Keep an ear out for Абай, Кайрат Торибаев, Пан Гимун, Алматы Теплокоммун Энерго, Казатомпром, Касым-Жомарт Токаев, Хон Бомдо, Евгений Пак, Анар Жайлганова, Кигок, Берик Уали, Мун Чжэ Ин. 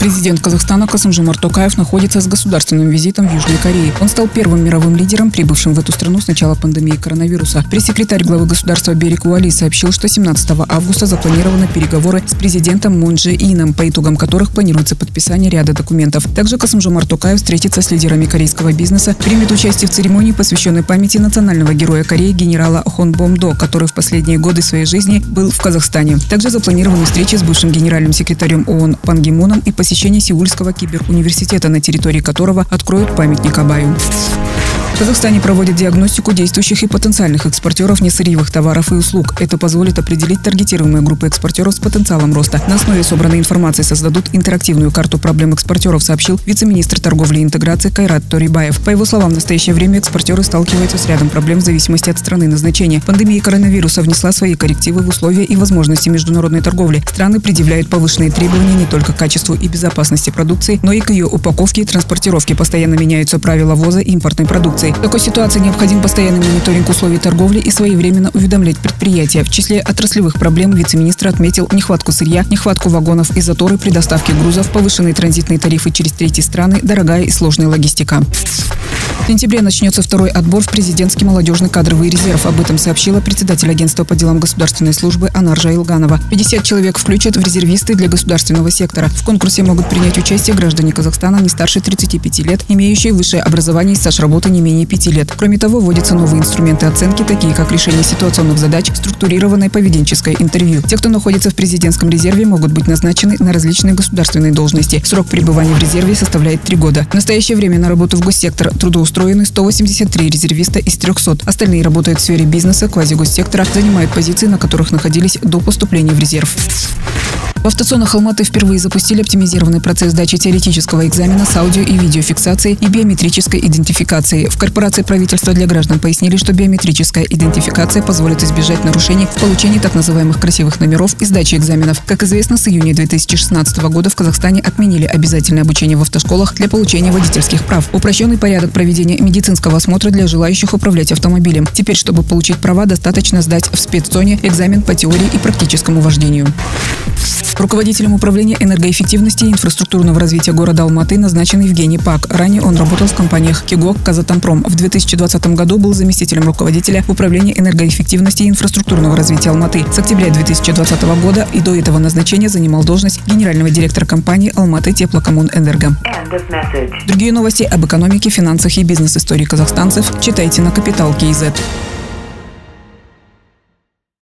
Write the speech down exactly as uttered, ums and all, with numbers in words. Президент Казахстана Касым-Жомарт Токаев находится с государственным визитом в Южной Корее. Он стал первым мировым лидером, прибывшим в эту страну с начала пандемии коронавируса. Пресс-секретарь главы государства Берик Уали сообщил, что семнадцатого августа запланированы переговоры с президентом Мун Чжэ Ином, по итогам которых планируется подписание ряда документов. Также Касым-Жомарт Токаев встретится с лидерами корейского бизнеса, примет участие в церемонии, посвященной памяти национального героя Кореи генерала Хон Бомдо, который в последние годы своей жизни был в Казахстане. Также запланированы встречи с бывшим генеральным секретарем ООН Пан Гимуном и посещение Сеульского киберуниверситета, на территории которого откроют памятник Абаю. В Казахстане проводят диагностику действующих и потенциальных экспортеров несырьевых товаров и услуг. Это позволит определить таргетируемые группы экспортеров с потенциалом роста. На основе собранной информации создадут интерактивную карту проблем экспортеров, сообщил вице-министр торговли и интеграции Кайрат Торибаев. По его словам, в настоящее время экспортеры сталкиваются с рядом проблем в зависимости от страны назначения. Пандемия коронавируса внесла свои коррективы в условия и возможности международной торговли. Страны предъявляют повышенные требования не только к качеству и безопасности продукции, но и к ее упаковке и транспортировке. Постоянно меняются правила ввоза импортной продукции. В такой ситуации необходим постоянный мониторинг условий торговли и своевременно уведомлять предприятия. В числе отраслевых проблем вице-министр отметил нехватку сырья, нехватку вагонов и заторы при доставке грузов, повышенные транзитные тарифы через третьи страны, дорогая и сложная логистика. В сентябре начнется второй отбор в президентский молодежный кадровый резерв. Об этом сообщила председатель агентства по делам государственной службы Анар Жайлганова. пятьдесят человек включат в резервисты для государственного сектора. В конкурсе могут принять участие граждане Казахстана не старше тридцати пяти лет, имеющие высшее образование и стаж работы не менее пяти лет. Кроме того, вводятся новые инструменты оценки, такие как решение ситуационных задач, структурированное поведенческое интервью. Те, кто находится в президентском резерве, могут быть назначены на различные государственные должности. Срок пребывания в резерве составляет три года. В настоящее время на работу в госсектор трудоустройства устроены сто восемьдесят три резервиста из трехсот. Остальные работают в сфере бизнеса, квазигоссектора, занимают позиции, на которых находились до поступления в резерв. В автозонах Алматы впервые запустили оптимизированный процесс сдачи теоретического экзамена с аудио- и видеофиксацией и биометрической идентификацией. В корпорации правительства для граждан пояснили, что биометрическая идентификация позволит избежать нарушений в получении так называемых красивых номеров и сдачи экзаменов. Как известно, с июня две тысячи шестнадцатого года в Казахстане отменили обязательное обучение в автошколах для получения водительских прав. Упрощенный порядок проведения медицинского осмотра для желающих управлять автомобилем. Теперь, чтобы получить права, достаточно сдать в спецзоне экзамен по теории и практическому вождению. Руководителем управления энергоэффективности и инфраструктурного развития города Алматы назначен Евгений Пак. Ранее он работал в компаниях «Кигок», «Казатомпром». В две тысячи двадцатом году был заместителем руководителя управления энергоэффективности и инфраструктурного развития Алматы. С октября две тысячи двадцатого года и до этого назначения занимал должность генерального директора компании «Алматы Теплокоммун Энерго». Другие новости об экономике, финансах и бизнес-истории казахстанцев читайте на Capital точка кей зет.